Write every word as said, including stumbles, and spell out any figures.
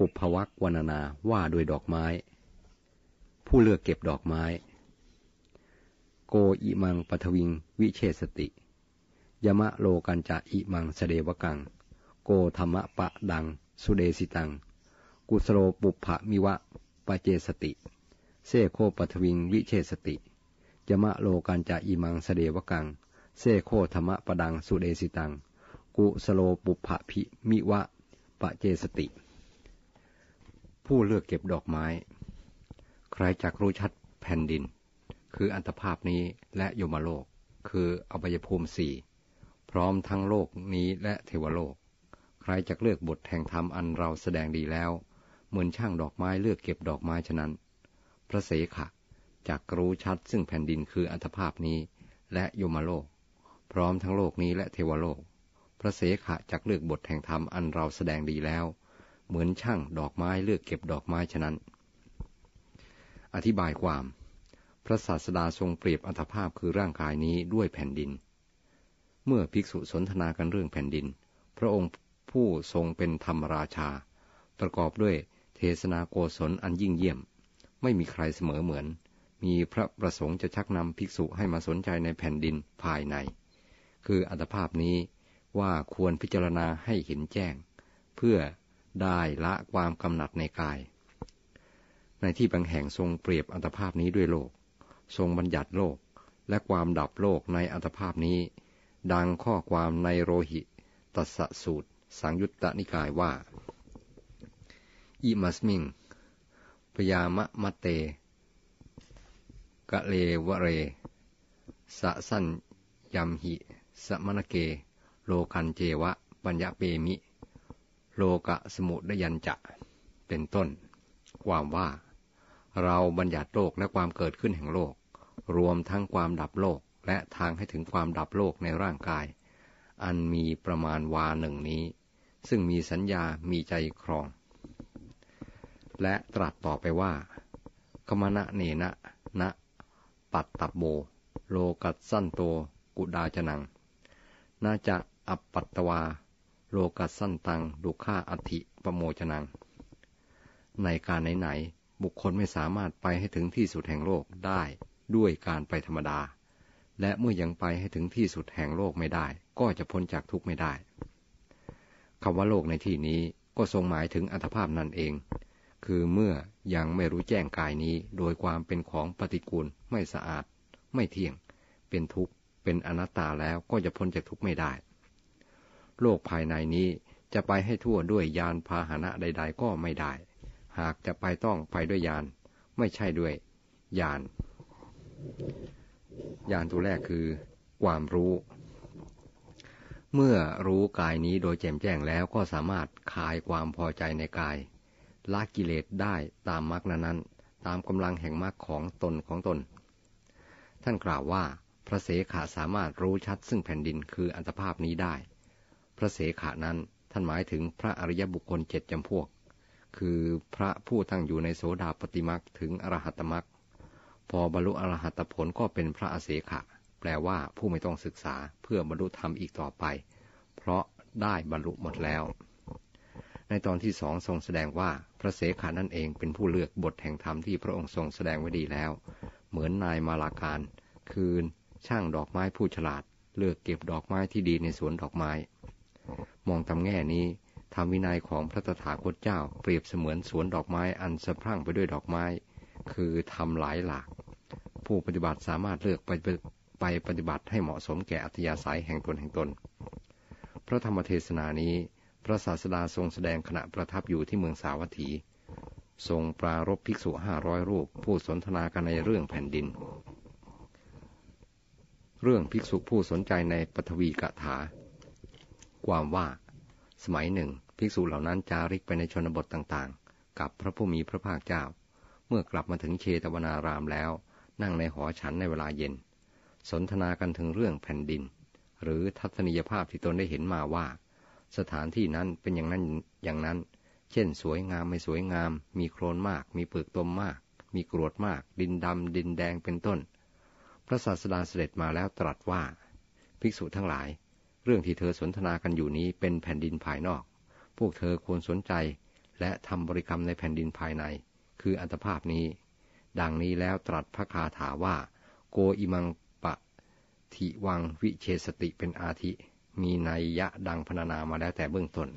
ปุพพวักวรรณนาว่าโดยดอกไม้ผู้เลือกเก็บดอกไม้โกอิมังปทวิงวิเชสติยมะโลกันจะอิมังสเดวกังโกธรรมะปะดังสุเดสิตังกุสโลปุพพะมิวะปะเจสติเซโคปทวิงวิเชสติยมะโลกันจะอิมังสเดวกังเซโคธรรมะปะดังสุเดสิตังกุสโลปุพพะภิมิวะปะเจสติผู้เลือกเก็บดอกไม้ใครจักรู้ชัดแผ่นดินคืออัตภาพนี้และยมโลกคืออบายภูมิสี่พร้อมทั้งโลกนี้และเทวโลกใครจักเลือกบทแห่งธรรมอันเราแสดงดีแล้วเหมือนช่างดอกไม้เลือกเก็บดอกไม้ฉะนั้นพระเสขะจักรู้ชัดซึ่งแผ่นดินคืออัตภาพนี้และยมโลกพร้อมทั้งโลกนี้และเทวโลกพระเสขะจักเลือกบทแห่งธรรมอันเราแสดงดีแล้วเหมือนช่างดอกไม้เลือกเก็บดอกไม้ฉะนั้นอธิบายความพระศาสดาทรงเปรียบอัตภาพคือร่างกายนี้ด้วยแผ่นดินเมื่อภิกษุสนทนากันเรื่องแผ่นดินพระองค์ผู้ทรงเป็นธรรมราชาประกอบด้วยเทศนาโกศลอันยิ่งเยี่ยมไม่มีใครเสมอเหมือนมีพระประสงค์จะชักนำภิกษุให้มาสนใจในแผ่นดินภายในคืออัตภาพนี้ว่าควรพิจารณาให้เห็นแจ้งเพื่อได้ละความกำหนัดในกายในที่บางแห่งทรงเปรียบอัตภาพนี้ด้วยโลกทรงบัญญัติโลกและความดับโลกในอัตภาพนี้ดังข้อความในโรหิตัสสสูตรสังยุตตนิกายว่าอิมัสมิงพยามะมะเตกะเลวะเรสะสัญยัมหิสมณเกโลกันเจวะปัญญเปมิโลกะสมุทยัญจะเป็นต้นความว่าเราบัญญัติโลกและความเกิดขึ้นแห่งโลกรวมทั้งความดับโลกและทางให้ถึงความดับโลกในร่างกายอันมีประมาณวาหนึ่งนี้ซึ่งมีสัญญามีใจครองและตรัสต่อไปว่าคมณะเนนะนะปัตตโบโลกัสสันโตกุดาจนังนาจะอัปปัตตวาโลกัสสันตังดุข่าอธิปโมจนังในการไหนๆบุคคลไม่สามารถไปให้ถึงที่สุดแห่งโลกได้ด้วยการไปธรรมดาและเมื่อยังไปให้ถึงที่สุดแห่งโลกไม่ได้ก็จะพ้นจากทุกข์ไม่ได้คำว่าโลกในที่นี้ก็ทรงหมายถึงอัตภาพนั่นเองคือเมื่อยังไม่รู้แจ้งกายนี้โดยความเป็นของปฏิกูลไม่สะอาดไม่เที่ยงเป็นทุกข์เป็นอนัตตาแล้วก็จะพ้นจากทุกข์ไม่ได้โลกภายในนี้จะไปให้ทั่วด้วยยานพาหนะใดๆก็ไม่ได้หากจะไปต้องไปด้วยยานไม่ใช่ด้วยยานยานตัวแรกคือความรู้เมื่อรู้กายนี้โดยแจ่มแจ้งแล้วก็สามารถคลายความพอใจในกายละกิเลสได้ตามมรรคนั้นๆตามกำลังแห่งมรรคของตนของตนท่านกล่าวว่าพระเสขะสามารถรู้ชัดซึ่งแผ่นดินคืออัตภาพนี้ได้พระเสขะนั้นท่านหมายถึงพระอริยบุคคลเจ็ดจำพวกคือพระผู้ตั้งอยู่ในโสดาปัตติมรรคถึงอรหัตตมรรคพอบรรลุอรหัตตผลก็เป็นพระอเสขะแปลว่าผู้ไม่ต้องศึกษาเพื่อบรรลุธรรมอีกต่อไปเพราะได้บรรลุหมดแล้วในตอนที่สองทรงแสดงว่าพระเสขะนั่นเองเป็นผู้เลือกบทแห่งธรรมที่พระองค์ทรงแสดงไว้ดีแล้วเหมือนนายมาลาการคือช่างดอกไม้ผู้ฉลาดเลือกเก็บดอกไม้ที่ดีในสวนดอกไม้มองตามแง่นี้ธรรมวินัยของพระตถาคตเจ้าเปรียบเสมือนสวนดอกไม้อันสะพรั่งไปด้วยดอกไม้คือธรรมหลายหลากผู้ปฏิบัติสามารถเลือกไปไปปฏิบัติให้เหมาะสมแก่อัธยาศัยแห่งตนแห่งตนพระธรรมเทศนานี้พระศาสดาทรงแสดงขณะประทับอยู่ที่เมืองสาวัตถีทรงปรารภภิกษุห้าร้อยรูปผู้สนทนากันในเรื่องแผ่นดินเรื่องภิกษุผู้สนใจในปฐวีกถาความว่าสมัยหนึ่งภิกษุเหล่านั้นจาริกไปในชนบทต่างๆกับพระผู้มีพระภาคเจ้าเมื่อกลับมาถึงเชตวนารามแล้วนั่งในหอฉันในเวลาเย็นสนทนากันถึงเรื่องแผ่นดินหรือทัศนียภาพที่ตนได้เห็นมาว่าสถานที่นั้นเป็นอย่างนั้นอย่างนั้นเช่นสวยงามไม่สวยงามมีโคลนมากมีเปลือกตมมากมีกรวดมากดินดำดินแดงเป็นต้นพระศาสดาเสด็จมาแล้วตรัสว่าภิกษุทั้งหลายเรื่องที่เธอสนทนากันอยู่นี้เป็นแผ่นดินภายนอกพวกเธอควรสนใจ และทำบริกรรมในแผ่นดินภายในคืออัตภาพนี้ดังนี้แล้วตรัสพระคาถาว่าโกอิมังปะทิวังวิเชสติเป็นอาทิมีนัยยะดังพรรณนามาแล้วแต่เบื้องต้น